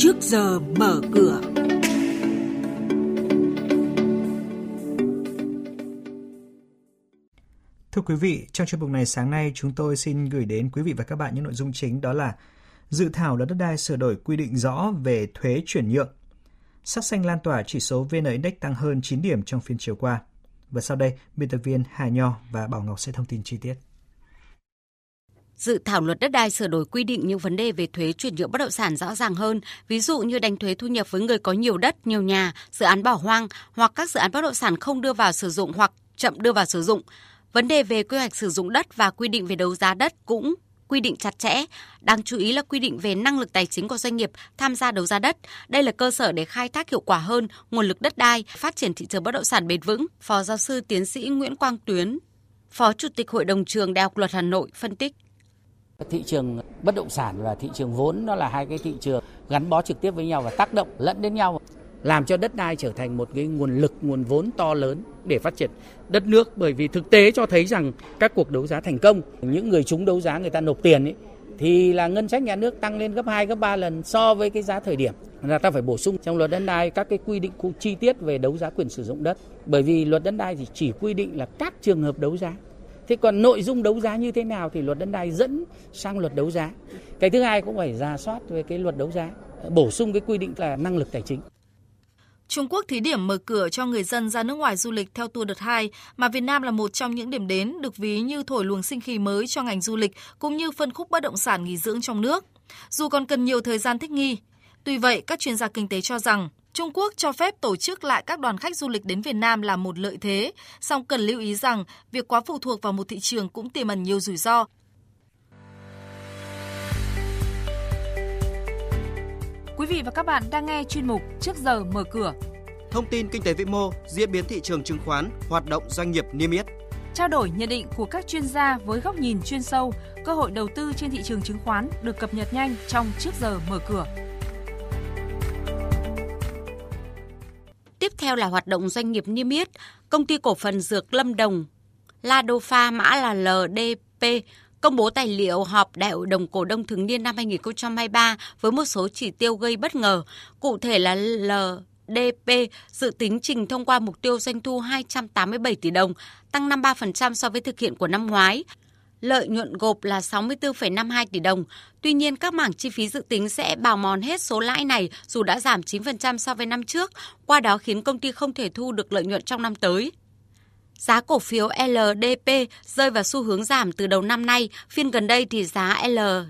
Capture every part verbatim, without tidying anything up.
trước giờ mở cửa. Thưa quý vị, trong chuyên mục này sáng nay chúng tôi xin gửi đến quý vị và các bạn những nội dung chính, đó là dự thảo luật đất đai sửa đổi quy định rõ về thuế chuyển nhượng. Sắc xanh lan tỏa chỉ số vê en-Index tăng hơn chín điểm trong phiên chiều qua. Và sau đây, biên tập viên Hà Nho và Bảo Ngọc sẽ thông tin chi tiết. Dự thảo luật đất đai sửa đổi quy định những vấn đề về thuế chuyển nhượng bất động sản rõ ràng hơn, ví dụ như đánh thuế thu nhập với người có nhiều đất, nhiều nhà, dự án bỏ hoang hoặc các dự án bất động sản không đưa vào sử dụng hoặc chậm đưa vào sử dụng. Vấn đề về quy hoạch sử dụng đất và quy định về đấu giá đất cũng quy định chặt chẽ. Đáng chú ý là quy định về năng lực tài chính của doanh nghiệp tham gia đấu giá đất. Đây là cơ sở để khai thác hiệu quả hơn nguồn lực đất đai, phát triển thị trường bất động sản bền vững. Phó giáo sư tiến sĩ Nguyễn Quang Tuyến, Phó Chủ tịch Hội đồng trường Đại học Luật Hà Nội phân tích. Thị trường bất động sản và thị trường vốn nó là hai cái thị trường gắn bó trực tiếp với nhau và tác động lẫn đến nhau, làm cho đất đai trở thành một cái nguồn lực, nguồn vốn to lớn để phát triển đất nước. Bởi vì thực tế cho thấy rằng các cuộc đấu giá thành công, những người trúng đấu giá người ta nộp tiền ấy, thì là ngân sách nhà nước tăng lên gấp hai, gấp ba lần so với cái giá thời điểm. Là ta phải bổ sung trong luật đất đai các cái quy định chi tiết về đấu giá quyền sử dụng đất. Bởi vì luật đất đai thì chỉ quy định là các trường hợp đấu giá. Thế còn nội dung đấu giá như thế nào thì luật đất đai dẫn sang luật đấu giá. Cái thứ hai cũng phải rà soát về cái luật đấu giá, bổ sung cái quy định là năng lực tài chính. Trung Quốc thí điểm mở cửa cho người dân ra nước ngoài du lịch theo tour đợt hai, mà Việt Nam là một trong những điểm đến được ví như thổi luồng sinh khí mới cho ngành du lịch cũng như phân khúc bất động sản nghỉ dưỡng trong nước. Dù còn cần nhiều thời gian thích nghi, tuy vậy các chuyên gia kinh tế cho rằng Trung Quốc cho phép tổ chức lại các đoàn khách du lịch đến Việt Nam là một lợi thế, song cần lưu ý rằng việc quá phụ thuộc vào một thị trường cũng tiềm ẩn nhiều rủi ro. Quý vị và các bạn đang nghe chuyên mục Trước giờ mở cửa. Thông tin kinh tế vĩ mô, diễn biến thị trường chứng khoán, hoạt động doanh nghiệp niêm yết. Trao đổi nhận định của các chuyên gia với góc nhìn chuyên sâu, cơ hội đầu tư trên thị trường chứng khoán được cập nhật nhanh trong Trước giờ mở cửa. Tiếp theo là hoạt động doanh nghiệp niêm yết. Công ty cổ phần Dược Lâm Đồng, Ladofa mã là lờ đê pê, công bố tài liệu họp Đại hội đồng cổ đông thường niên năm hai không hai ba với một số chỉ tiêu gây bất ngờ. Cụ thể là lờ đê pê dự tính trình thông qua mục tiêu doanh thu hai trăm tám mươi bảy tỷ đồng, tăng năm mươi ba phần trăm so với thực hiện của năm ngoái. Lợi nhuận gộp là sáu mươi tư phẩy năm mươi hai tỷ đồng. Tuy nhiên, các mảng chi phí dự tính sẽ bào mòn hết số lãi này dù đã giảm chín phần trăm so với năm trước, qua đó khiến công ty không thể thu được lợi nhuận trong năm tới. Giá cổ phiếu lờ đê pê rơi vào xu hướng giảm từ đầu năm nay. Phiên gần đây thì giá lờ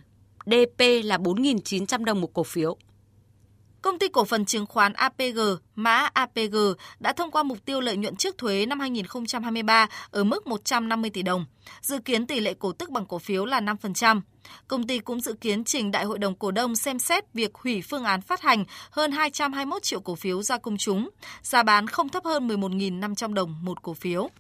đê pê là bốn nghìn chín trăm đồng một cổ phiếu. Công ty cổ phần chứng khoán a pê giê, mã a pê giê đã thông qua mục tiêu lợi nhuận trước thuế năm hai không hai ba ở mức một trăm năm mươi tỷ đồng. Dự kiến tỷ lệ cổ tức bằng cổ phiếu là năm phần trăm. Công ty cũng dự kiến trình Đại hội đồng cổ đông xem xét việc hủy phương án phát hành hơn hai trăm hai mươi mốt triệu cổ phiếu ra công chúng, giá bán không thấp hơn mười một nghìn năm trăm đồng một cổ phiếu.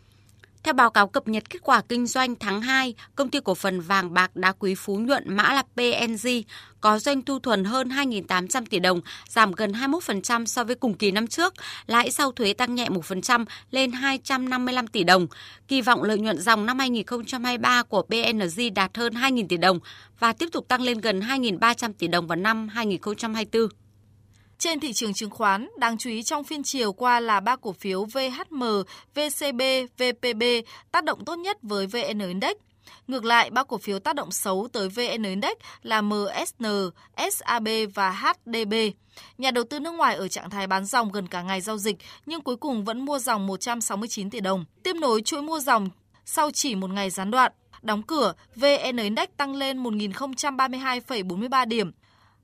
Theo báo cáo cập nhật kết quả kinh doanh tháng hai, công ty cổ phần vàng bạc đá quý Phú Nhuận mã là pê en gi có doanh thu thuần hơn hai nghìn tám trăm tỷ đồng, giảm gần hai mươi mốt phần trăm so với cùng kỳ năm trước, lãi sau thuế tăng nhẹ một phần trăm lên hai trăm năm mươi lăm tỷ đồng. Kỳ vọng lợi nhuận dòng năm hai không hai ba của pê en gi đạt hơn hai nghìn tỷ đồng và tiếp tục tăng lên gần hai nghìn ba trăm tỷ đồng vào năm hai không hai tư. Trên thị trường chứng khoán, đáng chú ý trong phiên chiều qua là ba cổ phiếu vê hát em, vê xê bê, vê pê bê tác động tốt nhất với vê en-Index. Ngược lại, ba cổ phiếu tác động xấu tới vê en-Index là em ét en, ét a bê và hát đê bê. Nhà đầu tư nước ngoài ở trạng thái bán ròng gần cả ngày giao dịch nhưng cuối cùng vẫn mua ròng một trăm sáu mươi chín tỷ đồng, tiếp nối chuỗi mua ròng sau chỉ một ngày gián đoạn. Đóng cửa, vê en-Index tăng lên một nghìn không trăm ba mươi hai phẩy bốn mươi ba điểm.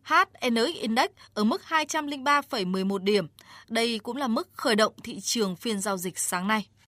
hát en ích Index ở mức hai trăm lẻ ba phẩy mười một điểm. Đây cũng là mức khởi động thị trường phiên giao dịch sáng nay.